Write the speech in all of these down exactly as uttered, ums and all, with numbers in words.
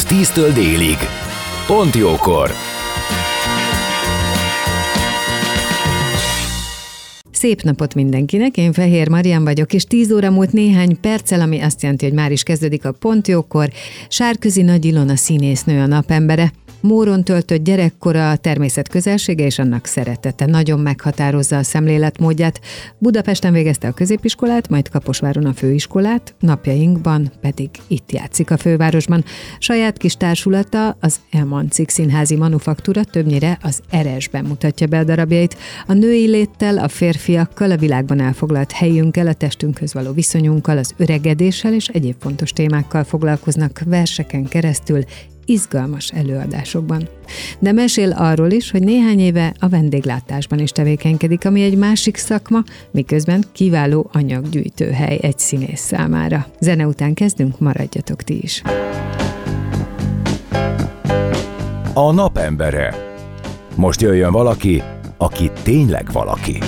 tíztől délig. Pont jókor! Szép napot mindenkinek, én Fehér Marian vagyok, és tíz óra múlt néhány perccel, ami azt jelenti, hogy már is kezdődik a Pontjókor. Sárközi Nagy Ilona színésznő a napembere. Móron töltött gyerekkora, a természet közelsége és annak szeretete nagyon meghatározza a szemléletmódját. Budapesten végezte a középiskolát, majd Kaposváron a főiskolát, napjainkban pedig itt játszik a fővárosban. Saját kis társulata, az E-Mancik Színházi Manufaktúra többnyire az er es ben mutatja be a darabjait. A női léttel, a férfiakkal, a világban elfoglalt helyünkkel, a testünkhöz való viszonyunkkal, az öregedéssel és egyéb fontos témákkal foglalkoznak verseken keresztül, izgalmas előadásokban. De mesél arról is, hogy néhány éve a vendéglátásban is tevékenykedik, ami egy másik szakma, miközben kiváló anyaggyűjtőhely egy színész számára. Zene után kezdünk, maradjatok ti is! A napembere. Most jöjjön valaki, aki tényleg valaki.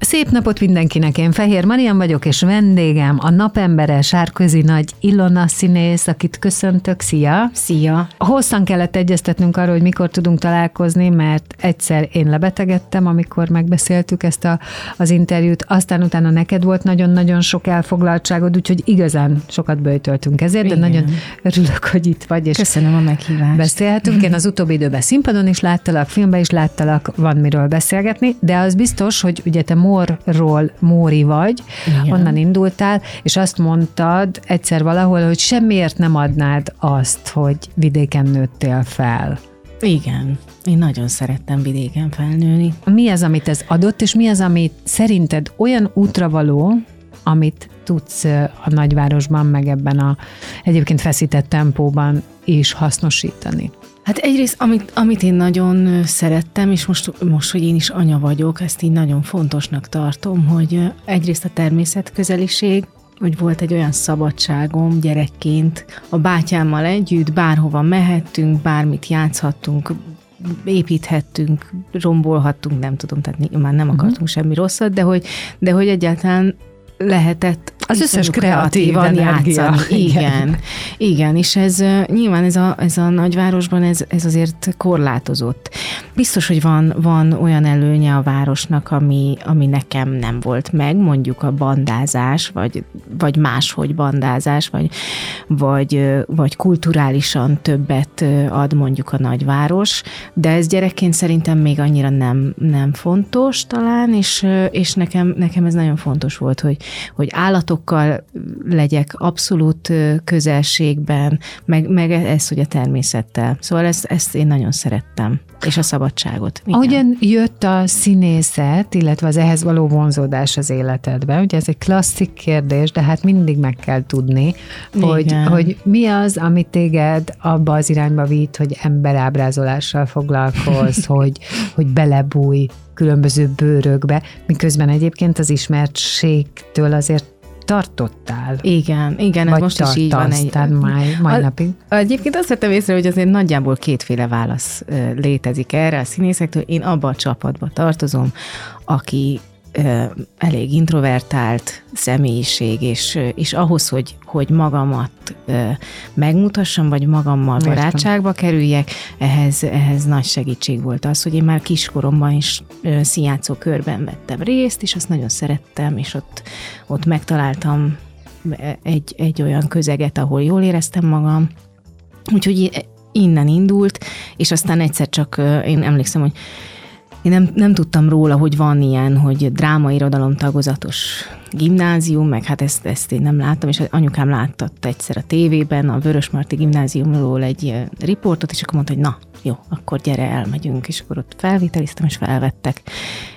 Szép napot mindenkinek, én Fehér Marian vagyok, és vendégem a napembere, Sárközi Nagy Ilona színész, akit köszöntök. Szia! Szia! Hosszan kellett egyeztetnünk arról, hogy mikor tudunk találkozni, mert egyszer én lebetegedtem, amikor megbeszéltük ezt a, az interjút, aztán utána neked volt nagyon-nagyon sok elfoglaltságod, úgyhogy igazán sokat böjtöltünk ezért, igen, de nagyon örülök, hogy itt vagy. És köszönöm a meghívást. Beszélhetünk. Én az utóbbi időben színpadon is láttalak, filmben is láttalak, van miről beszélgetni, de az biztos, hogy ugye te Móról Móri vagy, igen, onnan indultál, és azt mondtad egyszer valahol, hogy semmiért nem adnád azt, hogy vidéken nőttél fel. Igen, én nagyon szerettem vidéken felnőni. Mi az, amit ez adott, és mi az, amit szerinted olyan útra való, amit tudsz a nagyvárosban, meg ebben a egyébként feszített tempóban is hasznosítani? Hát egyrészt, amit, amit én nagyon szerettem, és most, most, hogy én is anya vagyok, ezt így nagyon fontosnak tartom, hogy egyrészt a természetközeliség, hogy volt egy olyan szabadságom gyerekként, a bátyámmal együtt bárhova mehettünk, bármit játszhattunk, építhettünk, rombolhattunk, nem tudom, tehát már nem akartunk uh-huh. semmi rosszat, de hogy, de hogy egyáltalán lehetett az összes kreatívan játszani. Igen. Igen. Igen, és ez nyilván ez a, ez a nagyvárosban ez, ez azért korlátozott. Biztos, hogy van, van olyan előnye a városnak, ami, ami nekem nem volt meg, mondjuk a bandázás, vagy, vagy máshogy bandázás, vagy, vagy, vagy kulturálisan többet ad mondjuk a nagyváros, de ez gyerekként szerintem még annyira nem, nem fontos talán, és, és nekem, nekem ez nagyon fontos volt, hogy, hogy állatok legyek abszolút közelségben, meg, meg ez, hogy a természettel. Szóval ezt, ezt én nagyon szerettem. És a szabadságot. Igen. Ahogyan jött a színészet, illetve az ehhez való vonzódás az életedben, ugye ez egy klasszik kérdés, de hát mindig meg kell tudni, hogy, hogy mi az, ami téged abba az irányba vitt, hogy emberábrázolással foglalkozz, hogy, hogy belebújj különböző bőrökbe, miközben egyébként az ismertségtől azért tartottál. Igen, igen, ez most is így van. Vagy tartansz mai napig. Egyébként azt vettem észre, hogy azért nagyjából kétféle válasz létezik erre a színészektől. Én abba a csapatba tartozom, aki elég introvertált személyiség, és, és ahhoz, hogy, hogy magamat megmutassam, vagy magammal barátságba kerüljek, ehhez, ehhez nagy segítség volt az, hogy én már kiskoromban is színjátszó körben vettem részt, és azt nagyon szerettem, és ott, ott megtaláltam egy, egy olyan közeget, ahol jól éreztem magam. Úgyhogy innen indult, és aztán egyszer csak én emlékszem, hogy Én nem, nem tudtam róla, hogy van ilyen, hogy drámairodalom tagozatos gimnázium, meg hát ezt, ezt én nem láttam, és anyukám láttatta egyszer a tévében a Vörösmarty Gimnáziumról egy riportot, és akkor mondta, hogy na, jó, akkor gyere, elmegyünk, és akkor ott felvételiztem, és felvettek.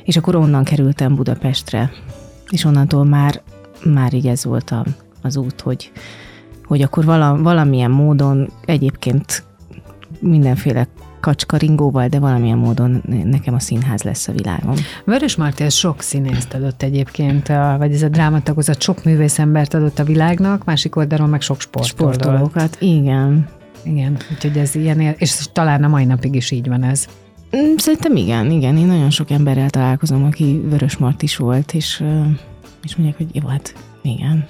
És akkor onnan kerültem Budapestre, és onnantól már, már így ez volt a, az út, hogy, hogy akkor vala, valamilyen módon egyébként mindenféle kacskaringóval, de valamilyen módon nekem a színház lesz a világom. Vörösmarty sok színészt adott egyébként, vagy ez a drámatagozat sok művészembert adott a világnak, másik oldalon meg sok sportolókat. Sportolókat, igen. Igen, úgyhogy ez ilyen, és talán a mai napig is így van ez. Szerintem igen, igen. Én nagyon sok emberrel találkozom, aki Vörösmarty is volt, és, és mondják, hogy jó, hát igen,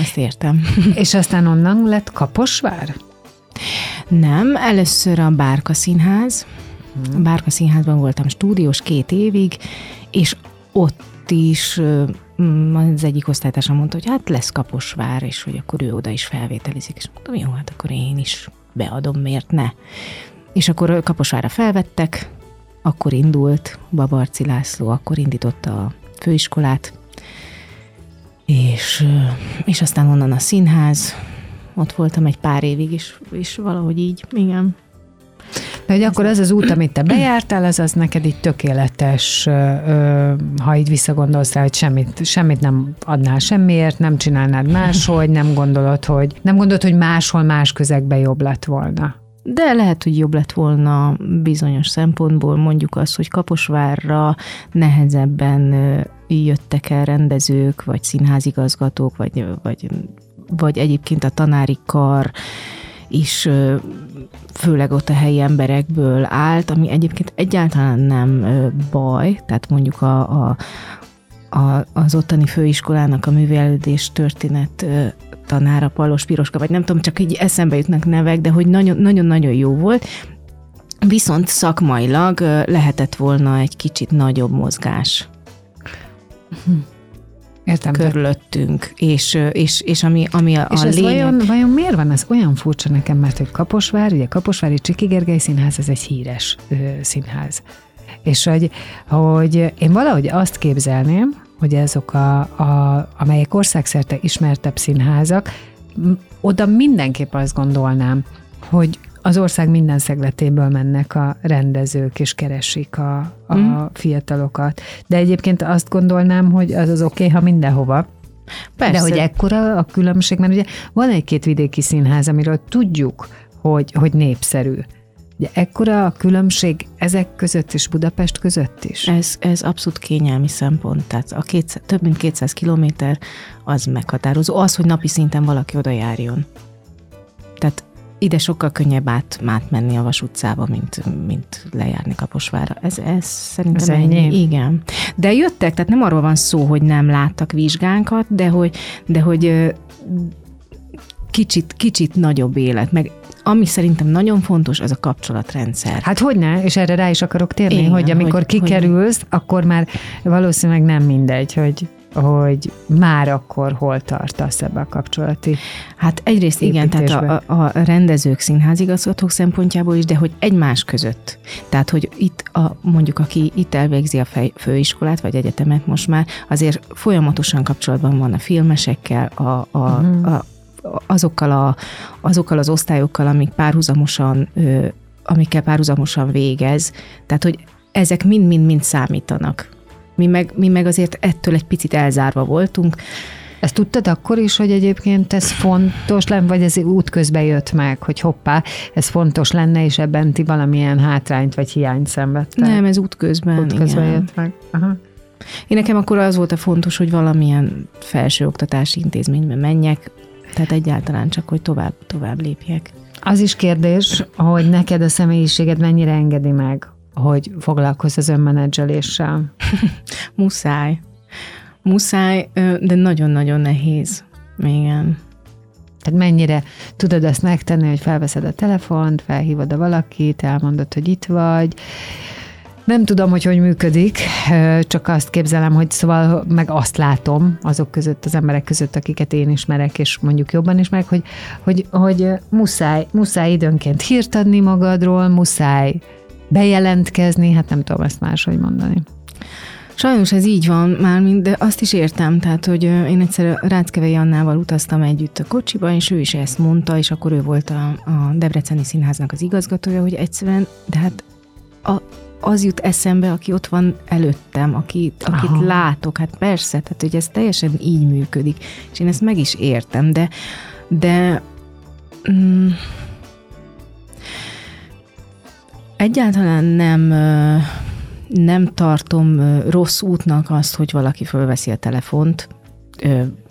ezt értem. És aztán onnan lett Kaposvár? Nem, először a Bárka Színház. A Bárka Színházban voltam stúdiós két évig, és ott is az egyik osztálytársam mondta, hogy hát lesz Kaposvár, és hogy akkor ő oda is felvételizik, és mondtam, jó, hát akkor én is beadom, miért ne? És akkor Kaposvárra felvettek, akkor indult Babarci László, akkor indította a főiskolát, és, és aztán onnan a színház. Ott voltam egy pár évig is, és valahogy így, igen. De hogy akkor az az út, amit te bejártál, az az neked így tökéletes, ha így visszagondolsz rá, hogy semmit, semmit nem adnál semmiért, nem csinálnád máshogy, nem gondolod, hogy, nem gondolod, hogy máshol, más közegben jobb lett volna. De lehet, hogy jobb lett volna bizonyos szempontból, mondjuk az, hogy Kaposvárra nehezebben jöttek el rendezők, vagy színházigazgatók, vagy... vagy vagy egyébként a tanári kar is főleg ott a helyi emberekből állt, ami egyébként egyáltalán nem baj, tehát mondjuk a, a, a, az ottani főiskolának a művelődés történet tanára, Pallos Piroska, vagy nem tudom, csak így eszembe jutnak nevek, de hogy nagyon-nagyon jó volt, viszont szakmailag lehetett volna egy kicsit nagyobb mozgás. Hm. Értem, körülöttünk, és, és, és ami, ami a, és a lényeg... És vajon, vajon miért van ez olyan furcsa nekem, mert hogy Kaposvár, ugye Kaposvári Csiki Gergely színház, ez egy híres ö, színház. És hogy, hogy én valahogy azt képzelném, hogy azok, a, a, amelyek országszerte ismertebb színházak, oda mindenképp azt gondolnám, hogy az ország minden szegletéből mennek a rendezők, és keresik a, a mm. fiatalokat. De egyébként azt gondolnám, hogy az az oké, ha mindenhova. Persze. De hogy ekkora a különbség, mert ugye van egy-két vidéki színház, amiről tudjuk, hogy, hogy népszerű. Ugye ekkora a különbség ezek között és Budapest között is? Ez, ez abszolút kényelmi szempont. Tehát a kétszáz, több mint kétszáz kilométer az meghatározó. Az, hogy napi szinten valaki oda járjon. Tehát ide sokkal könnyebb át, átmenni a Vas utcába, mint, mint lejárni Kaposvárra. Ez, ez szerintem ez ennyi. Igen. De jöttek, tehát nem arról van szó, hogy nem láttak vizsgánkat, de hogy, de hogy kicsit, kicsit nagyobb élet, meg ami szerintem nagyon fontos, az a kapcsolatrendszer. Hát hogyne, és erre rá is akarok térni, igen, hogy amikor hogy, kikerülsz, hogy... akkor már valószínűleg nem mindegy, hogy... hogy már akkor hol tartasz ebbe a kapcsolati Hát egyrészt építésbe. Igen, tehát a, a rendezők, színházigazgatók szempontjából is, de hogy egymás között. Tehát, hogy itt a, mondjuk, aki itt elvégzi a fej, főiskolát, vagy egyetemet most már, azért folyamatosan kapcsolatban van a filmesekkel, a, a, uh-huh. a, azokkal, a, azokkal az osztályokkal, amik párhuzamosan, ö, amikkel párhuzamosan végez. Tehát, hogy ezek mind-mind-mind számítanak. Mi meg, mi meg azért ettől egy picit elzárva voltunk. Ezt tudtad akkor is, hogy egyébként ez fontos lenne, vagy ez útközben jött meg, hogy hoppá, ez fontos lenne, és ebben ti valamilyen hátrányt vagy hiányt szenvedtek? Nem, ez útközben, útközben igen. jött meg. Aha. Én nekem akkor az volt a fontos, hogy valamilyen felsőoktatási intézménybe menjek, tehát egyáltalán csak, hogy tovább, tovább lépjek. Az is kérdés, hogy neked a személyiséged mennyire engedi meg, hogy foglalkozz az önmenedzseléssel? Muszáj. Muszáj, de nagyon-nagyon nehéz. Igen. Tehát mennyire tudod ezt megtenni, hogy felveszed a telefont, felhívod a valakit, elmondod, hogy itt vagy. Nem tudom, hogy hogy működik, csak azt képzelem, hogy szóval meg azt látom azok között, az emberek között, akiket én ismerek, és mondjuk jobban ismerek, hogy, hogy, hogy muszáj, muszáj időnként hírt adni magadról, muszáj bejelentkezni, hát nem tudom ezt máshogy mondani. Sajnos ez így van már, de azt is értem, tehát, hogy én egyszer Ráckevei Annával utaztam együtt a kocsiba, és ő is ezt mondta, és akkor ő volt a, a Debreceni Színháznak az igazgatója, hogy egyszerűen, de hát a, az jut eszembe, aki ott van előttem, akit, akit látok, hát persze, tehát, hogy ez teljesen így működik, és én ezt meg is értem, de de mm, egyáltalán nem... nem tartom rossz útnak azt, hogy valaki fölveszi a telefont,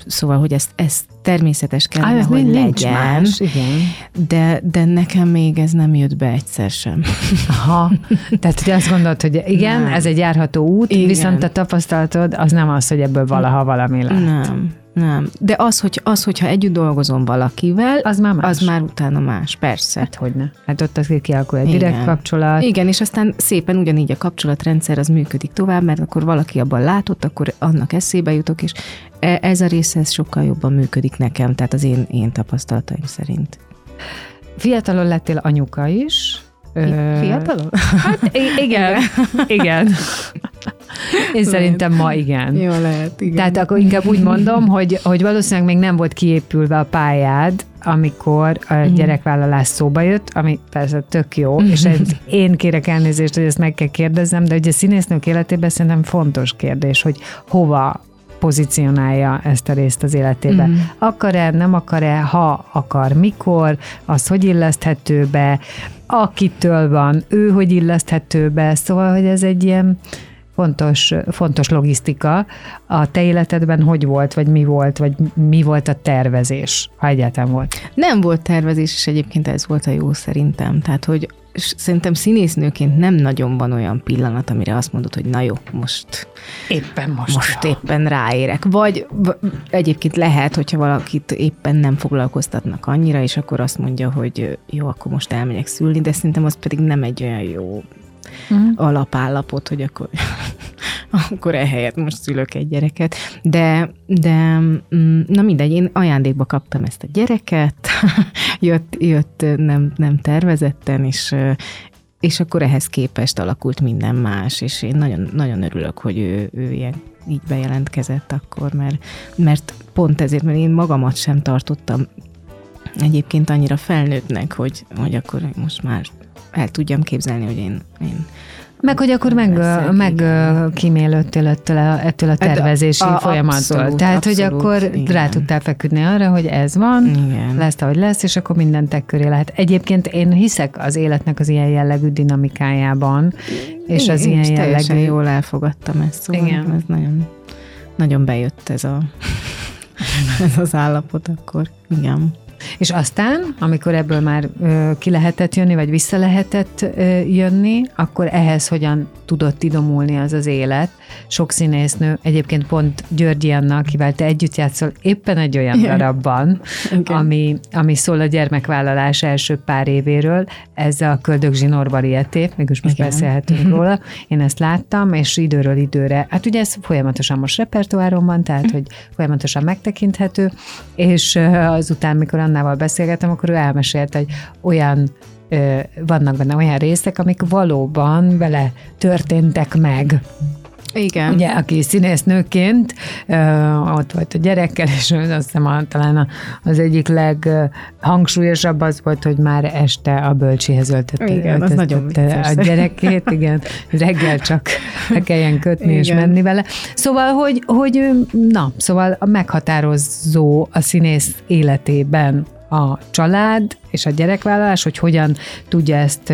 szóval, hogy ezt, ezt természetes kellene, Á, hogy legyen, más, igen. De, de nekem még ez nem jött be egyszer sem. Aha, tehát hogy azt gondolod, hogy igen, nem. Ez egy járható út, igen. Viszont a tapasztalatod az nem az, hogy ebből valaha valami lett. Nem, nem. De az, hogy, az, hogyha együtt dolgozom valakivel, az már, más. Az már utána más, persze. Hát hogyne. Hát ott azért kialakul egy direkt kapcsolat. Igen, és aztán szépen ugyanígy a kapcsolatrendszer az működik tovább, mert akkor valaki abban látott, akkor annak eszébe jutok, és ez a része ez sokkal jobban működik nekem, tehát az én, én tapasztalataim szerint. Fiatalon lettél anyuka is. Fiatalon? Hát igen, igen. Én szerintem ma igen. Jó lehet, igen. Tehát akkor inkább úgy mondom, hogy, hogy valószínűleg még nem volt kiépülve a pályád, amikor a gyerekvállalás szóba jött, ami persze tök jó, és én kérek elnézést, hogy ezt meg kell kérdeznem, de ugye színésznők életében szerintem fontos kérdés, hogy hova pozícionálja ezt a részt az életébe. Mm. Akar-e, nem akar-e, ha akar, mikor, az hogy illeszthető be, akitől van, ő hogy illeszthető be, szóval, hogy ez egy ilyen fontos, fontos logisztika. A te életedben hogy volt, vagy mi volt, vagy mi volt a tervezés, ha egyáltalán volt? Nem volt tervezés, és egyébként ez volt a jó szerintem, tehát, hogy szerintem színésznőként nem nagyon van olyan pillanat, amire azt mondod, hogy na jó, most éppen most, most éppen ráérek. Vagy egyébként lehet, hogyha valakit éppen nem foglalkoztatnak annyira, és akkor azt mondja, hogy jó, akkor most elmegyek szülni, de szerintem az pedig nem egy olyan jó mm. alapállapot, hogy akkor, akkor ehelyett most szülök egy gyereket. De, de na mindegy, én ajándékba kaptam ezt a gyereket, jött, jött nem, nem tervezetten, és, és akkor ehhez képest alakult minden más, és én nagyon, nagyon örülök, hogy ő, ő ilyen így bejelentkezett akkor, mert, mert pont ezért, mert én magamat sem tartottam egyébként annyira felnőttnek, hogy, hogy akkor most már el tudjam képzelni, hogy én... én meg, hogy akkor megkímélődtél meg, ettől a tervezési a, a, folyamattól. Abszolút, Tehát, abszolút, hogy akkor igen. Rá tudtál feküdni arra, hogy ez van, igen. Lesz, ahogy lesz, és akkor minden te köré lehet. Egyébként én hiszek az életnek az ilyen jellegű dinamikájában, és igen, az én ilyen jellegű... teljesen jól elfogadtam ezt, szóval igen. Ez nagyon, nagyon bejött ez, a, ez az állapot akkor. Igen. És aztán, amikor ebből már ö, ki lehetett jönni, vagy vissza lehetett ö, jönni, akkor ehhez hogyan tudott idomulni az az élet? Sok színésznő, egyébként pont Györgyi Anna, akivel te együtt játszol, éppen egy olyan darabban, okay. ami, ami szól a gyermekvállalás első pár évéről, ez a Köldök zsinórba rieté, mégis most igen. Beszélhetünk róla. Én ezt láttam, és időről időre, hát ugye ez folyamatosan most repertoáron van, tehát, hogy folyamatosan megtekinthető, és azután, mikor Annával beszélgettem, akkor ő elmesélte, hogy olyan ö, vannak benne olyan részek, amik valóban vele történtek meg. Igen. Ugye, aki színésznőként ö, ott volt a gyerekkel, és azt hiszem talán az egyik leghangsúlyosabb az volt, hogy már este a bölcsihez öltötte, igen, öltöztette a gyerekét, igen, reggel csak le kelljen kötni, igen. És menni vele. Szóval, hogy, hogy na, szóval a meghatározó a színész életében a család és a gyerekvállalás, hogy hogyan tudja ezt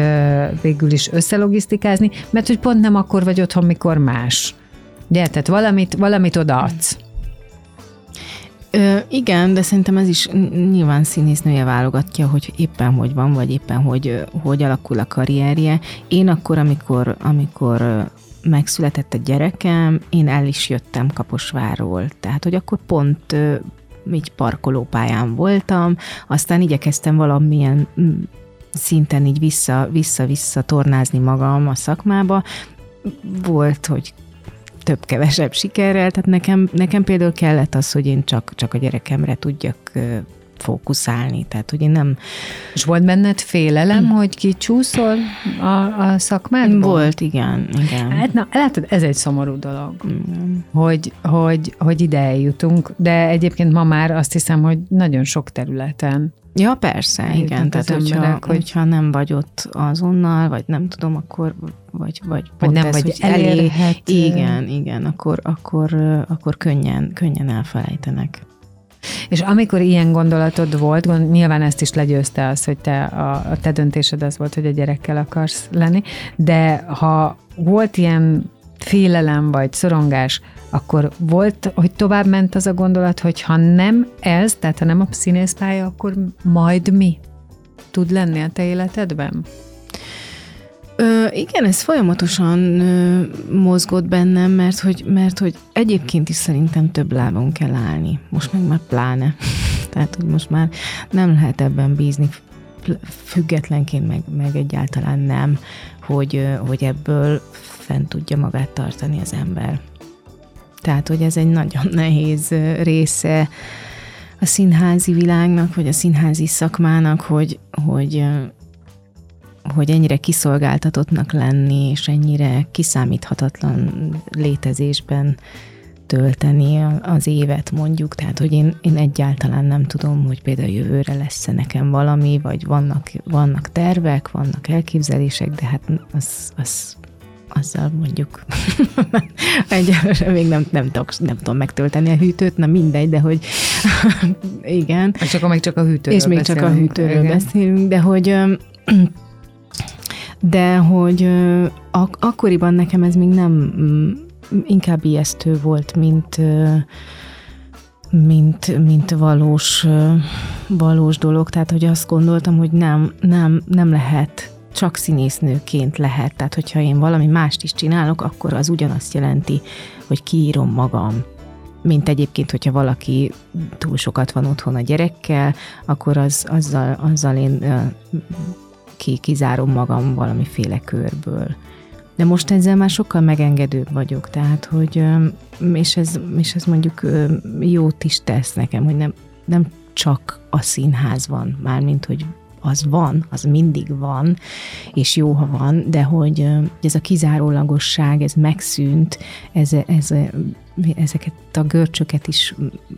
végül is összelogisztikázni, mert hogy pont nem akkor vagy otthon, mikor más. Ugye, tehát valamit, valamit odaadsz. Ö, igen, de szerintem ez is nyilván színésznője válogatja, hogy éppen hogy van, vagy éppen hogy, hogy alakul a karrierje. Én akkor, amikor, amikor megszületett a gyerekem, én el is jöttem Kaposvárról. Tehát, hogy akkor pont... így parkolópályán voltam, aztán igyekeztem valamilyen szinten így vissza-vissza tornázni magam a szakmába. Volt, hogy több-kevesebb sikerrel, tehát nekem, nekem például kellett az, hogy én csak, csak a gyerekemre tudjak fókuszálni. Tehát, hogy én nem... És volt benned félelem, hmm. hogy kicsúszol a, a szakmádból? Volt, igen. igen. Hát, na, látod, ez egy szomorú dolog, hmm. hogy, hogy, hogy ide eljutunk, de egyébként ma már azt hiszem, hogy nagyon sok területen. Ja, persze, eljutunk, igen. Tehát, hogyha, emberek, hogy... hogyha nem vagy ott azonnal, vagy nem tudom, akkor... vagy, vagy pont nem, ez, vagy elérhet. Igen, igen, akkor, akkor, akkor könnyen, könnyen elfelejtenek. És amikor ilyen gondolatod volt, gond, nyilván ezt is legyőzte az, hogy te, a, a te döntésed az volt, hogy a gyerekkel akarsz lenni, de ha volt ilyen félelem vagy szorongás, akkor volt, hogy tovább ment az a gondolat, hogy ha nem ez, tehát ha nem a színészpálya, akkor majd mi tud lenni a te életedben? Ö, igen, ez folyamatosan ö, mozgott bennem, mert hogy, mert hogy egyébként is szerintem több lábon kell állni. Most meg már pláne. Tehát, hogy most már nem lehet ebben bízni, függetlenként meg, meg egyáltalán nem, hogy, hogy ebből fent tudja magát tartani az ember. Tehát, hogy ez egy nagyon nehéz része a színházi világnak, vagy a színházi szakmának, hogy, hogy hogy ennyire kiszolgáltatottnak lenni, és ennyire kiszámíthatatlan létezésben tölteni az évet, mondjuk. Tehát, hogy én, én egyáltalán nem tudom, hogy például jövőre lesz-e nekem valami, vagy vannak, vannak tervek, vannak elképzelések, de hát az, az, azzal mondjuk egyelőre még nem, nem, tudok, nem tudom megtölteni a hűtőt, na mindegy, de hogy igen. És akkor még csak a hűtőről És még beszélünk. csak a hűtőről igen. beszélünk, de hogy... De hogy ak- akkoriban nekem ez még nem, inkább ijesztő volt, mint, mint, mint valós, valós dolog. Tehát, hogy azt gondoltam, hogy nem, nem, nem lehet, csak színésznőként lehet. Tehát, hogyha én valami mást is csinálok, akkor az ugyanazt jelenti, hogy kiírom magam. Mint egyébként, hogyha valaki túl sokat van otthon a gyerekkel, akkor az, azzal, azzal én... Ki, kizárom magam valamiféle körből. De most ezzel már sokkal megengedőbb vagyok, tehát, hogy és ez, és ez mondjuk jót is tesz nekem, hogy nem, nem csak a színház van, mármint, hogy az van, az mindig van, és jó, ha van, de hogy ez a kizárólagosság, ez megszűnt, ez, ez, ezeket a görcsöket is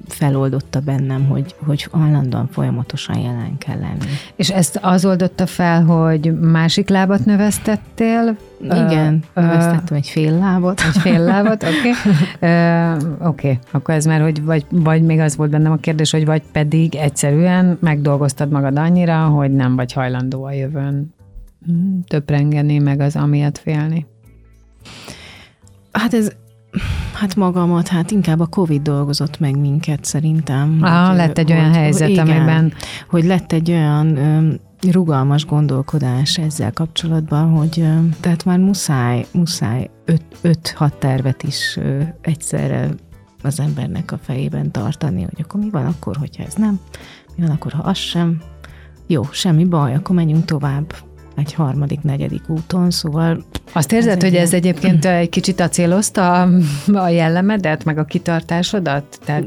feloldotta bennem, hogy, hogy állandóan folyamatosan jelen kell lenni. És ezt az oldotta fel, hogy másik lábat növesztettél? Igen, ö, növesztettem ö, egy fél lábat. Egy fél lábat, oké. Okay. Okay. Akkor ez már, hogy vagy, vagy még az volt bennem a kérdés, hogy vagy pedig egyszerűen megdolgoztad magad annyira, hogy nem vagy hajlandó a jövőn töprengeni, meg az amiatt félni. Hát ez Hát magamat, hát inkább a Covid dolgozott meg minket szerintem. Ah, hogy, lett egy olyan hogy, helyzet, igen, amiben... Hogy lett egy olyan ö, rugalmas gondolkodás ezzel kapcsolatban, hogy ö, tehát már muszáj, muszáj öt-hat tervet is ö, egyszerre az embernek a fejében tartani, hogy akkor mi van akkor, hogyha ez nem, mi van akkor, ha az sem. Jó, semmi baj, akkor menjünk tovább. Egy harmadik, negyedik úton, szóval... Azt érzed, ez hogy ez ilyen... egyébként egy kicsit acélozta a, a jellemedet, meg a kitartásodat? Tehát...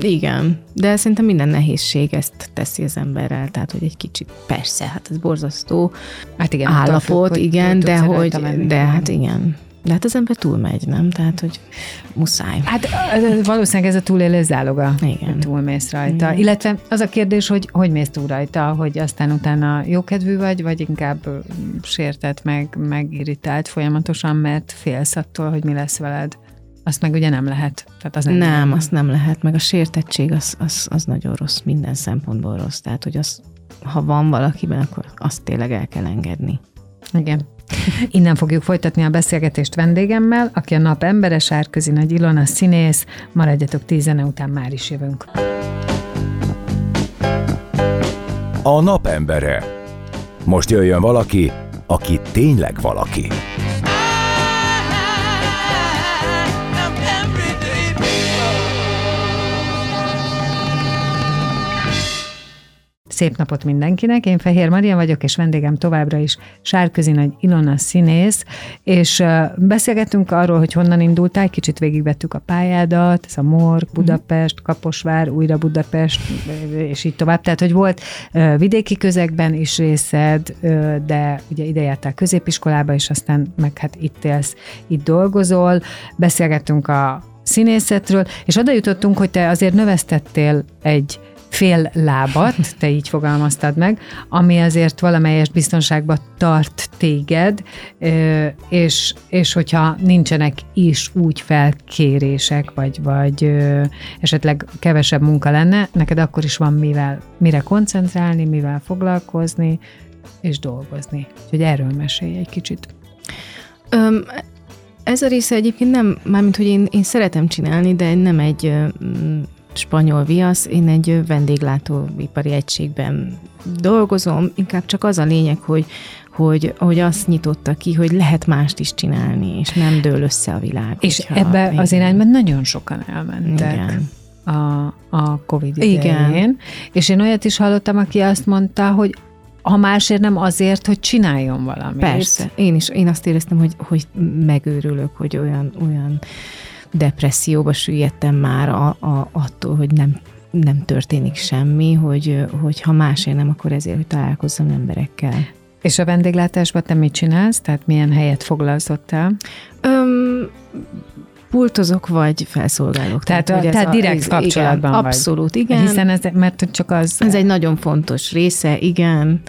Igen, de szerintem minden nehézség ezt teszi az emberrel, tehát, hogy egy kicsit, persze, hát ez borzasztó hát igen, állapot, függ, hogy igen, de hogy... Menni, de hát igen, de hát az ember túlmegy, nem? Tehát, hogy muszáj. Hát valószínűleg ez a túlélés záloga, igen. Túlmész rajta. Igen. Illetve az a kérdés, hogy hogy mész túl rajta, hogy aztán utána jókedvű vagy, vagy inkább sértett, meg, meg irritált folyamatosan, mert félsz attól, hogy mi lesz veled. Azt meg ugye nem lehet. Tehát az nem, nem azt nem lehet, meg a sértettség az, az, az nagyon rossz, minden szempontból rossz. Tehát, hogy az, ha van valakiben, akkor azt tényleg el kell engedni. Igen. Innen fogjuk folytatni a beszélgetést vendégemmel, aki a nap embere, Sárközi Nagy Ilona, színész. Maradjatok, tíz zene után már is jövünk. A nap embere. Most jöjjön valaki, aki tényleg valaki. Szép napot mindenkinek, én Fehér Marian vagyok, és vendégem továbbra is Sárközi Nagy Ilona színész, és beszélgettünk arról, hogy honnan indultál, kicsit végigvettük a pályádat, ez a Mór, Budapest, Kaposvár, újra Budapest, és így tovább. Tehát, hogy volt vidéki közegben is részed, de ugye ide jártál középiskolába, és aztán meg hát itt élsz, itt dolgozol. Beszélgettünk a színészetről, és oda jutottunk, hogy te azért növesztettél egy fél lábat, te így fogalmaztad meg, ami azért valamelyest biztonságba tart téged, és, és hogyha nincsenek is úgy felkérések, vagy, vagy esetleg kevesebb munka lenne, neked akkor is van mivel, mire koncentrálni, mivel foglalkozni, és dolgozni. Úgyhogy erről mesélj egy kicsit. Um, ez a része egyébként nem, mármint, hogy én, én szeretem csinálni, de nem egy... Um, spanyol viasz, én egy vendéglátóipari egységben dolgozom, inkább csak az a lényeg, hogy, hogy, hogy azt nyitotta ki, hogy lehet mást is csinálni, és nem dől össze a világ. És ebbe én... az irányban nagyon sokan elmentek. Igen. A, a Covid idején. Igen. És én olyat is hallottam, aki azt mondta, hogy ha másért nem azért, hogy csináljon valamit. Persze. Én is, én azt éreztem, hogy, hogy megőrülök, hogy olyan, olyan depresszióba süllyedtem már a, a, attól, hogy nem, nem történik semmi, hogy, hogy ha másért nem, akkor ezért, hogy találkozzam emberekkel. És a vendéglátásban te mit csinálsz? Tehát milyen helyet foglalsz ott el? Öm, pultozok, vagy felszolgálok. Tehát, tehát, a, tehát a, direkt a, kapcsolatban igen, vagy. Abszolút, igen. Hiszen ez, mert csak az... Ez egy nagyon fontos része, igen.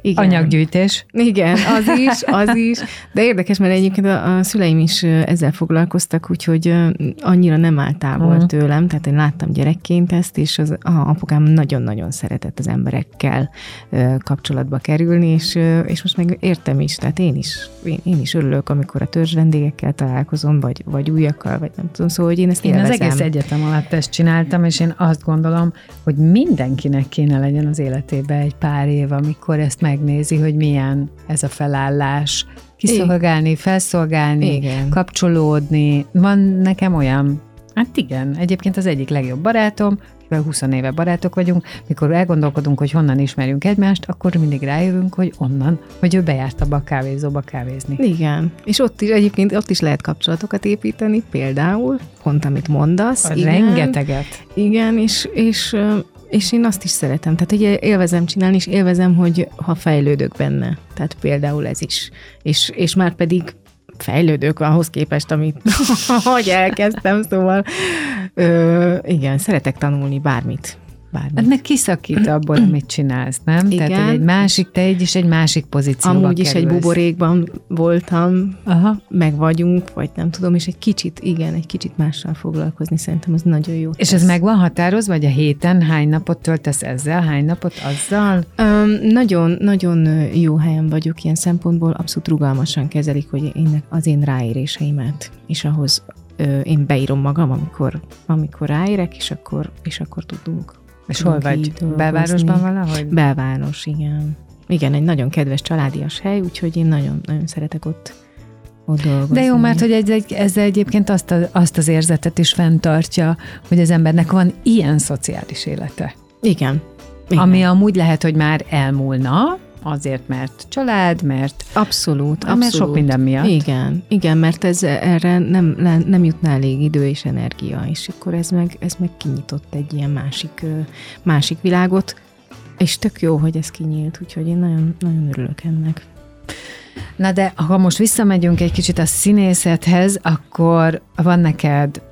Igen. Anyaggyűjtés. Igen, az is, az is. De érdekes, mert egyébként a, a szüleim is ezzel foglalkoztak, úgyhogy annyira nem állt távol uh-huh. tőlem, tehát én láttam gyerekként ezt, és az a apukám nagyon-nagyon szeretett az emberekkel kapcsolatba kerülni, és, és most meg értem is, tehát én is, én, én is örülök, amikor a törzsvendégekkel találkozom, vagy, vagy újakkal, vagy nem tudom, szóval, hogy én ezt én élvezem. Én az egész egyetem alatt ezt csináltam, és én azt gondolom, hogy mindenkinek kéne legyen az életében egy pár év, amikor ezt meg megnézi, hogy milyen ez a felállás. Kiszolgálni, felszolgálni, igen. Kapcsolódni. Van nekem olyan, hát igen, egyébként az egyik legjobb barátom, akivel húsz éve barátok vagyunk, mikor elgondolkodunk, hogy honnan ismerjünk egymást, akkor mindig rájövünk, hogy onnan, hogy ő bejárt abba a kávézóba kávézni. Igen, és ott is egyébként ott is lehet kapcsolatokat építeni, például pont amit mondasz. Igen, rengeteget. Igen, és... és És én azt is szeretem. Tehát ugye élvezem csinálni, és élvezem, hogy ha fejlődök benne. Tehát például ez is. És, és már pedig fejlődök ahhoz képest, amit ahogy elkezdtem, szóval ö, igen, szeretek tanulni bármit. bármit. Hát meg kiszakít abból, amit csinálsz, nem? Igen. Tehát egy másik, te egy is egy másik pozícióba amúgy kerülsz. Is egy buborékban voltam, aha. meg vagyunk, vagy nem tudom, és egy kicsit, igen, egy kicsit mással foglalkozni, szerintem az nagyon jó. És tesz. Ez meg van határozva, vagy a héten hány napot töltesz ezzel, hány napot azzal? Um, nagyon, nagyon jó helyen vagyok ilyen szempontból, abszolút rugalmasan kezelik, hogy én, az én ráéréseimet, és ahhoz ö, én beírom magam, amikor, amikor ráérek, és akkor, és akkor tudunk. És hol vagy? Belvárosban valahogy? Belváros, igen. Igen, egy nagyon kedves családias hely, úgyhogy én nagyon-nagyon szeretek ott, ott dolgozni. De jó, mert hogy ez, egy, ez egyébként azt, a, azt az érzetet is fenntartja, hogy az embernek van ilyen szociális élete. Igen. Igen. Ami amúgy lehet, hogy már elmúlna, azért, mert család, mert... Abszolút, abszolút. Mert sok minden miatt. Igen, igen, mert ez, erre nem, nem jutná elég idő és energia, és akkor ez meg, ez meg kinyitott egy ilyen másik, másik világot, és tök jó, hogy ez kinyílt, úgyhogy én nagyon, nagyon örülök ennek. Na de, ha most visszamegyünk egy kicsit a színészethez, akkor van neked,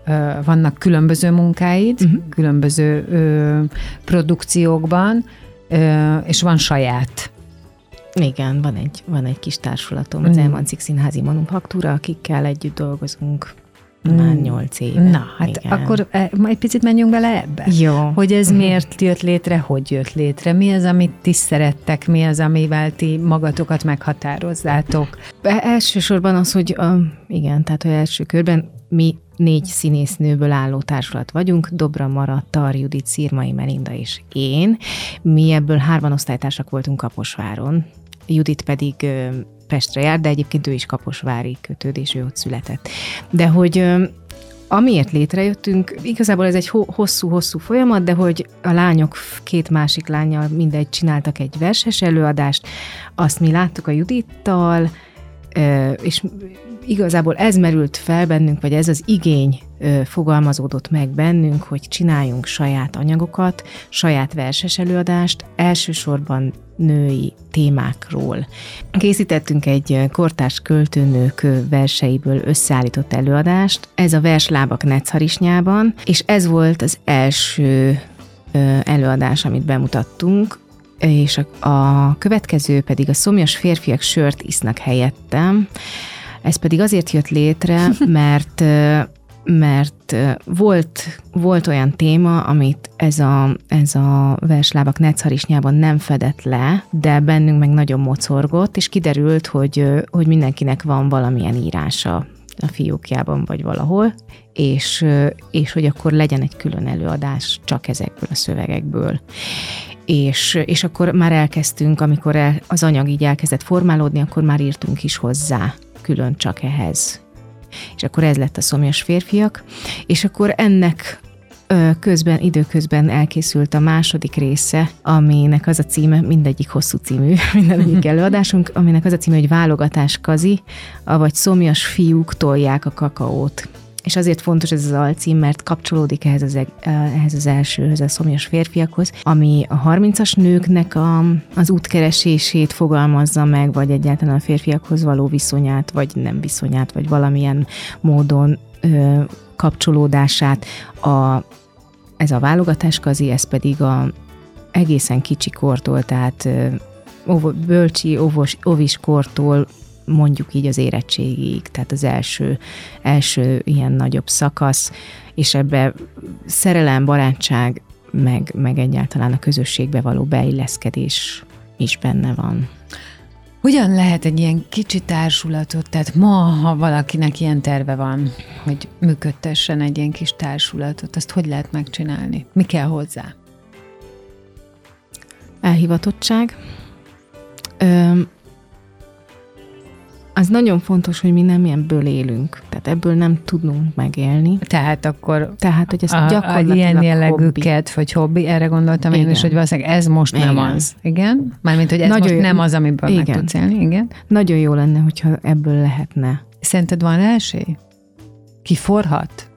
vannak különböző munkáid, uh-huh. különböző ö, produkciókban, ö, és van saját. Igen, van egy, van egy kis társulatom, az E-Mancik Színházi Manufaktúra, akikkel együtt dolgozunk mm. már nyolc éve. Na, hát igen. Akkor egy picit menjünk bele ebbe. Jó. Hogy ez mm. miért jött létre, hogy jött létre, mi az, amit ti szerettek, mi az, amivel ti magatokat meghatározzátok. Elsősorban az, hogy a, igen, tehát hogy első körben mi négy színésznőből álló társulat vagyunk, Dobra Mara, Tar Judit, Szirmai Melinda és én. Mi ebből hárman osztálytársak voltunk Kaposváron. Judit pedig Pestre jár, de egyébként ő is kaposvári kötődés, ő ott született. De hogy Amiért létrejöttünk, igazából ez egy hosszú-hosszú folyamat, de hogy a lányok két másik lányjal mindegy csináltak egy verses előadást, azt mi láttuk a Judittal, és igazából ez merült fel bennünk, vagy ez az igény fogalmazódott meg bennünk, hogy csináljunk saját anyagokat, saját verses előadást, elsősorban női témákról. Készítettünk egy kortárs költőnők verseiből összeállított előadást, ez a Verslábak Necharisnyában, és ez volt az első előadás, amit bemutattunk, és a, a következő pedig a Szomjas férfiak sört isznak helyettem. Ez pedig azért jött létre, mert, mert volt, volt olyan téma, amit ez a, ez a Verslábak Necharisnyában nem fedett le, de bennünk meg nagyon mocorgott, és kiderült, hogy, hogy mindenkinek van valamilyen írása a fiókjában vagy valahol, és, és hogy akkor legyen egy külön előadás csak ezekből a szövegekből. És, és akkor már elkezdtünk, amikor el, az anyag így elkezdett formálódni, akkor már írtunk is hozzá, külön csak ehhez. És akkor ez lett a Szomjas férfiak, és akkor ennek közben, időközben elkészült a második része, aminek az a címe, mindegyik hosszú című, mindegyik előadásunk, aminek az a címe, hogy Válogatás Kazi, avagy szomjas fiúk tolják a kakaót. És azért fontos ez az alcím, mert kapcsolódik ehhez az, ehhez az elsőhöz, a Szomjas férfiakhoz, ami a harmincas nőknek a, az útkeresését fogalmazza meg, vagy egyáltalán a férfiakhoz való viszonyát, vagy nem viszonyát, vagy valamilyen módon ö, kapcsolódását. A, ez a válogatásközi, ez pedig a egészen kicsi kortól, tehát ö, bölcsi, óvos, óvis kortól, mondjuk így az érettségig, tehát az első, első ilyen nagyobb szakasz, és ebbe szerelem, barátság, meg, meg egyáltalán a közösségbe való beilleszkedés is benne van. Hogyan lehet egy ilyen kicsi társulatot, tehát ma, ha valakinek ilyen terve van, hogy működtessen egy ilyen kis társulatot, azt hogy lehet megcsinálni? Mi kell hozzá? Elhivatottság. Öm, Az nagyon fontos, hogy mi nem ilyenből élünk. Tehát ebből nem tudunk megélni. Tehát akkor Tehát, hogy ezt a, a ilyen jellegűket, vagy hobbi, erre gondoltam igen. én is, hogy valószínűleg ez most igen. nem az. Igen? Mármint, hogy ez nagyon most jó, nem az, amiből igen. meg tudsz élni. Igen? Nagyon jó lenne, hogyha ebből lehetne. Szerinted van rá esély? Ki forhat?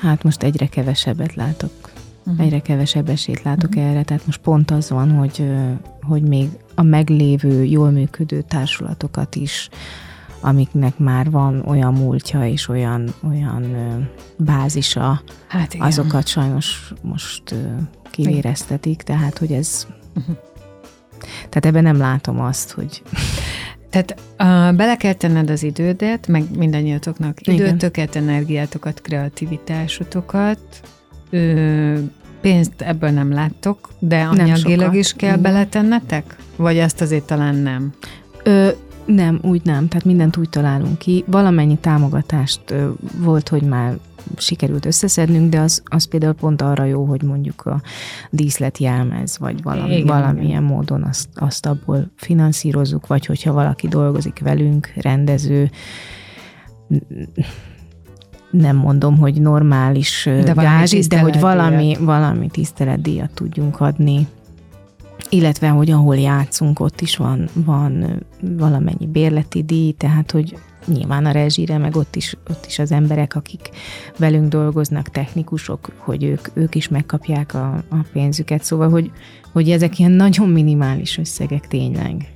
Hát most egyre kevesebbet látok. Uh-huh. Egyre kevesebb esélyt látok uh-huh. erre. Tehát most pont az van, hogy, hogy még a meglévő, jól működő társulatokat is, amiknek már van olyan múltja és olyan, olyan ö, bázisa, hát azokat sajnos most ö, kivéreztetik, tehát hogy ez... Uh-huh. Tehát ebben nem látom azt, hogy... Tehát uh, bele kell tenned az idődet, meg mindannyiatoknak időtöket, igen. energiátokat, kreativitásotokat, ö, pénzt ebből nem láttok, de anyagilag is kell beletennetek? Vagy ezt azért talán nem? Ö, nem, úgy nem. Tehát mindent úgy találunk ki. Valamennyi támogatást ö, volt, hogy már sikerült összeszednünk, de az, az például pont arra jó, hogy mondjuk a díszlet jelmez, vagy valami, igen, valamilyen igen. módon azt, azt abból finanszírozzuk, vagy hogyha valaki dolgozik velünk, rendező, nem mondom, hogy normális de gázs, de hogy valami, valami tiszteletdíjat tudjunk adni, illetve, hogy ahol játszunk, ott is van, van valamennyi bérleti díj, tehát, hogy nyilván a rezsire, meg ott is, ott is az emberek, akik velünk dolgoznak, technikusok, hogy ők, ők is megkapják a, a pénzüket, szóval, hogy, hogy ezek ilyen nagyon minimális összegek tényleg.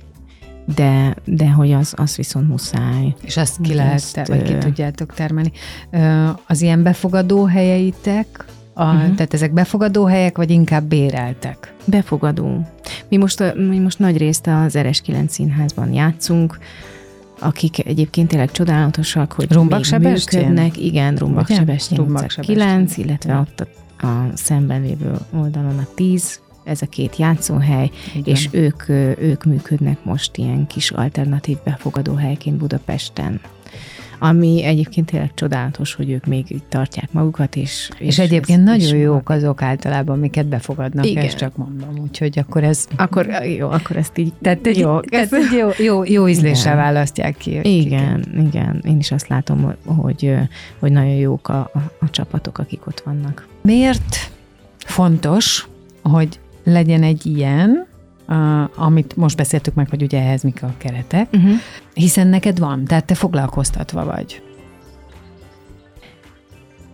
De, de hogy az, az viszont muszáj. És azt ki lehet, te, vagy ki tudjátok termelni. Az ilyen befogadó helyeitek, a, uh-huh. tehát ezek befogadó helyek, vagy inkább béreltek? Befogadó. Mi most, mi most nagy részt az er es kilenc színházban játszunk, akik egyébként tényleg csodálatosak, hogy Rumbach Sebestyén működnek. Igen, Rumbach Sebestyén kilenc, illetve ott a, a szemben lévő oldalon a tíz, ez a két játszóhely, igen. és ők, ők működnek most ilyen kis alternatív befogadóhelyként Budapesten. ami egyébként tényleg csodálatos, hogy ők még így tartják magukat. És, és, és egyébként ez, nagyon és jók azok általában, amiket befogadnak, igen. És csak mondom, úgyhogy akkor ez... Akkor jó, akkor ezt így... Tehát egy jó, jó, jó, jó ízléssel választják ki. Igen, ki, igen. Én is azt látom, hogy, hogy nagyon jók a, a, a csapatok, akik ott vannak. Miért fontos, hogy legyen egy ilyen, Uh, amit most beszéltük meg, hogy ugye ehhez mik a keretek, uh-huh. hiszen neked van, tehát te foglalkoztatva vagy.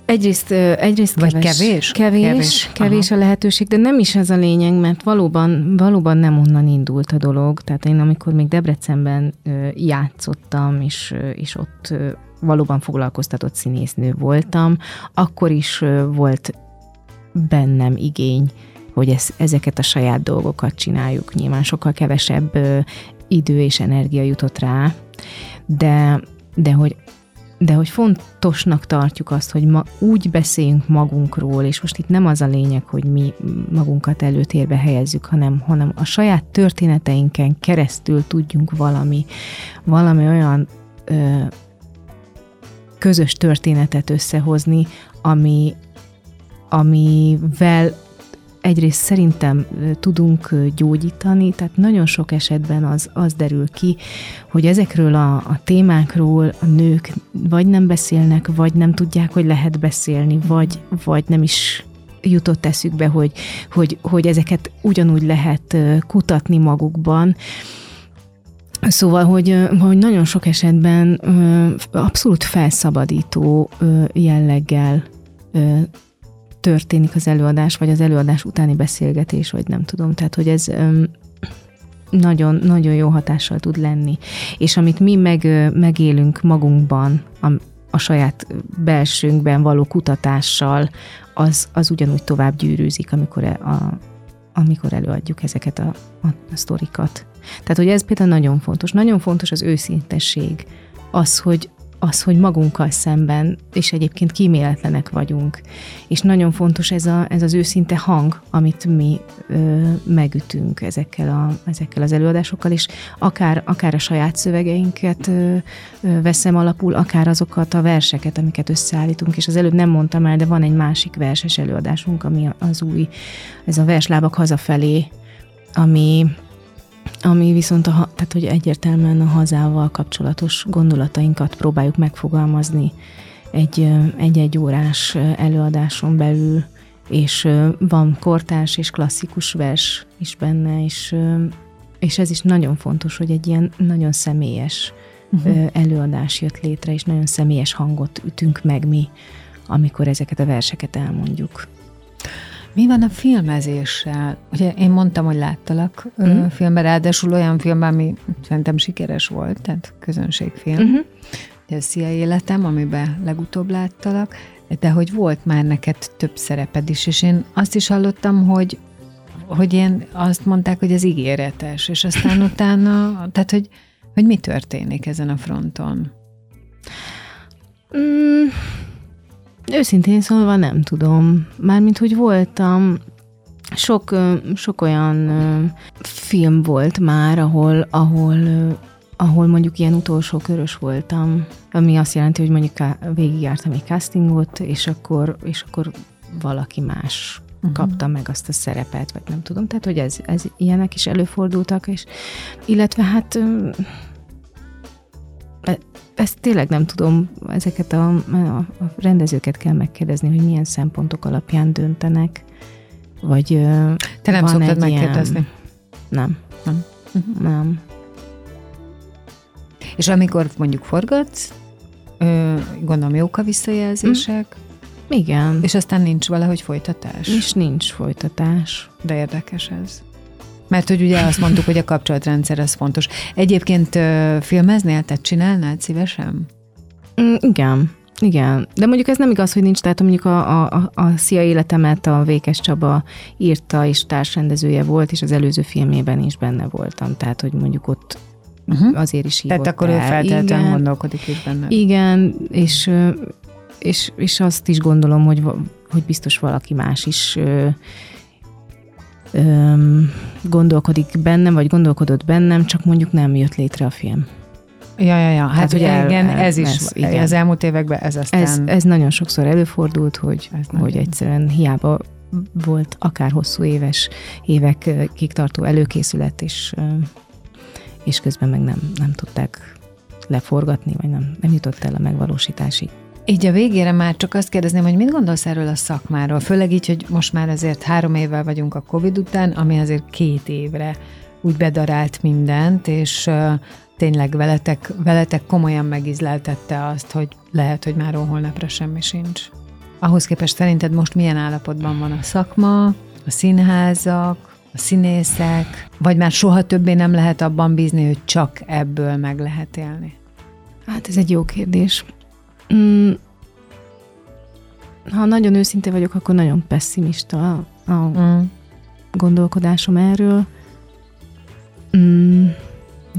Egyrészt, egyrészt vagy keves, kevés? Kevés, kevés, kevés a lehetőség, de nem is ez a lényeg, mert valóban, valóban nem onnan indult a dolog. Tehát én amikor még Debrecenben játszottam, és, és ott valóban foglalkoztatott színésznő voltam, akkor is volt bennem igény, hogy ez, ezeket a saját dolgokat csináljuk. Nyilván sokkal kevesebb ö, idő és energia jutott rá, de, de, hogy, de hogy fontosnak tartjuk azt, hogy ma úgy beszéljünk magunkról, és most itt nem az a lényeg, hogy mi magunkat előtérbe helyezzük, hanem, hanem a saját történeteinken keresztül tudjunk valami, valami olyan ö, közös történetet összehozni, ami, amivel egyrészt szerintem tudunk gyógyítani, tehát nagyon sok esetben az, az derül ki, hogy ezekről a, a témákról a nők vagy nem beszélnek, vagy nem tudják, hogy lehet beszélni, vagy, vagy nem is jutott eszükbe, hogy, hogy, hogy ezeket ugyanúgy lehet kutatni magukban. Szóval, hogy, hogy nagyon sok esetben abszolút felszabadító jelleggel történik az előadás, vagy az előadás utáni beszélgetés, vagy nem tudom. Tehát, hogy ez nagyon-nagyon jó hatással tud lenni. És amit mi meg, megélünk magunkban, a, a saját belsőnkben való kutatással, az, az ugyanúgy tovább gyűrűzik, amikor, a, amikor előadjuk ezeket a, a, a sztorikat. Tehát, hogy ez például nagyon fontos. Nagyon fontos az őszintesség, az, hogy az, hogy magunkkal szemben, és egyébként kíméletlenek vagyunk. És nagyon fontos ez, a, ez az őszinte hang, amit mi ö, megütünk ezekkel, a, ezekkel az előadásokkal, és akár, akár a saját szövegeinket ö, ö, veszem alapul, akár azokat a verseket, amiket összeállítunk, és az előbb nem mondtam el, de van egy másik verses előadásunk, ami az új, ez a Verslábak hazafelé, ami... ami viszont a, tehát, hogy egyértelműen a hazával kapcsolatos gondolatainkat próbáljuk megfogalmazni egy, egy-egy órás előadáson belül, és van kortárs és klasszikus vers is benne, és, és ez is nagyon fontos, hogy egy ilyen nagyon személyes uh-huh. előadás jött létre, és nagyon személyes hangot ütünk meg mi, amikor ezeket a verseket elmondjuk. Mi van a filmezéssel? Ugye én mondtam, hogy láttalak mm. filmben, ráadásul olyan filmben, ami szerintem sikeres volt, tehát közönségfilm. Mm-hmm. Ugye a Szia életem, amiben legutóbb láttalak, de hogy volt már neked több szereped is, és én azt is hallottam, hogy, hogy én azt mondták, hogy ez ígéretes, és aztán utána, tehát hogy, hogy mi történik ezen a fronton? Mm. Őszintén szólva nem tudom. Mármint, hogy voltam, sok, sok olyan film volt már, ahol, ahol, ahol mondjuk ilyen utolsó körös voltam, ami azt jelenti, hogy mondjuk végigjártam egy castingot, és akkor, és akkor valaki más uh-huh. kapta meg azt a szerepet, vagy nem tudom. Tehát, hogy ez, ez ilyenek is előfordultak, és illetve hát... Ezt tényleg nem tudom, ezeket a, a rendezőket kell megkérdezni, hogy milyen szempontok alapján döntenek, vagy te nem szoktad megkérdezni? Nem. Nem. Uh-huh. Nem. És amikor mondjuk forgatsz, gondolom jók a visszajelzések. Mm. Igen. És aztán nincs valahogy folytatás. És nincs folytatás. De érdekes ez. Mert hogy ugye azt mondtuk, hogy a kapcsolatrendszer az fontos. Egyébként filmeznél, tehát csinálnád szívesen? Mm, igen, igen. De mondjuk ez nem igaz, hogy nincs, tehát mondjuk a, a, a Szia életemet a Vékes Csaba írta, és társrendezője volt, és az előző filmében is benne voltam. Tehát, hogy mondjuk ott uh-huh. azért is hívott. Tehát akkor el. Ő feltétlenül gondolkodik itt benne. Igen, és, és, és azt is gondolom, hogy, hogy biztos valaki más is... gondolkodik bennem, vagy gondolkodott bennem, csak mondjuk nem jött létre a film. Ja, ja, ja. Hát ugye igen, el, ez is, igen. Az elmúlt években ez aztán... Ez, ez nagyon sokszor előfordult, hogy, hogy egyszerűen hiába volt akár hosszú éves, évekig tartó előkészület, és, és közben meg nem, nem tudták leforgatni, vagy nem, nem jutott el a megvalósításig. Így a végére már csak azt kérdezném, hogy mit gondolsz erről a szakmáról? Főleg így, hogy most már azért három évvel vagyunk a Covid után, ami azért két évre úgy bedarált mindent, és uh, tényleg veletek, veletek komolyan megizleltette azt, hogy lehet, hogy már holnapra semmi sincs. Ahhoz képest szerinted most milyen állapotban van a szakma, a színházak, a színészek, vagy már soha többé nem lehet abban bízni, hogy csak ebből meg lehet élni? Hát ez egy jó kérdés. Ha nagyon őszinte vagyok, akkor nagyon pessimista a, a mm. gondolkodásom erről.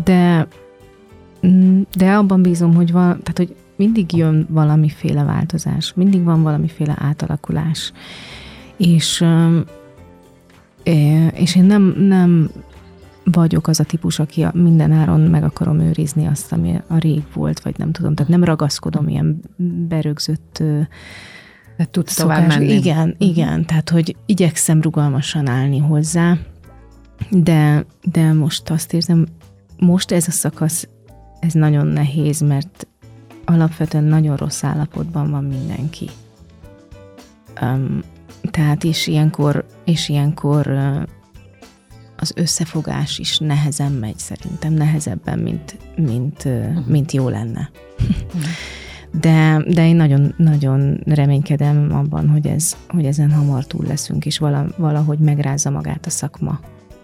De, de abban bízom, hogy, val, tehát, hogy mindig jön valamiféle változás, mindig van valamiféle átalakulás. És, és én nem, nem vagyok az a típus, aki minden áron meg akarom őrizni azt, ami a rég volt, vagy nem tudom. Tehát nem ragaszkodom ilyen berögzött szokás. Igen, igen. Tehát, hogy igyekszem rugalmasan állni hozzá, de, de most azt érzem, most ez a szakasz, ez nagyon nehéz, mert alapvetően nagyon rossz állapotban van mindenki. Um, tehát és ilyenkor, és ilyenkor az összefogás is nehezen megy szerintem, nehezebben, mint, mint, uh-huh. mint jó lenne. Uh-huh. De, de én nagyon, nagyon reménykedem abban, hogy, ez, hogy ezen hamar túl leszünk, és valahogy megrázza magát a szakma,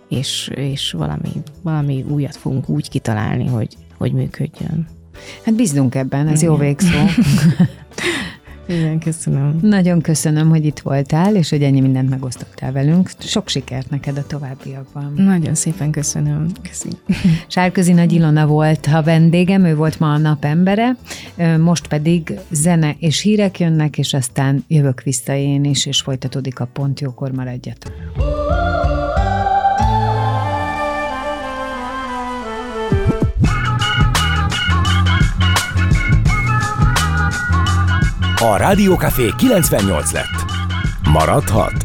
és, és valami, valami újat fogunk úgy kitalálni, hogy, hogy működjön. Hát bízunk ebben, ez jó végszó. Igen, köszönöm. Nagyon köszönöm, hogy itt voltál, és hogy ennyi mindent megosztottál velünk. Sok sikert neked a továbbiakban. Nagyon szépen köszönöm. Köszönöm. Sárközi Nagy Ilona volt a vendégem, ő volt ma a napembere, most pedig zene és hírek jönnek, és aztán jövök vissza én is, és folytatódik a Pont Jókor, maradjatok. A Rádió Café kilencvennyolc lett. Maradhat!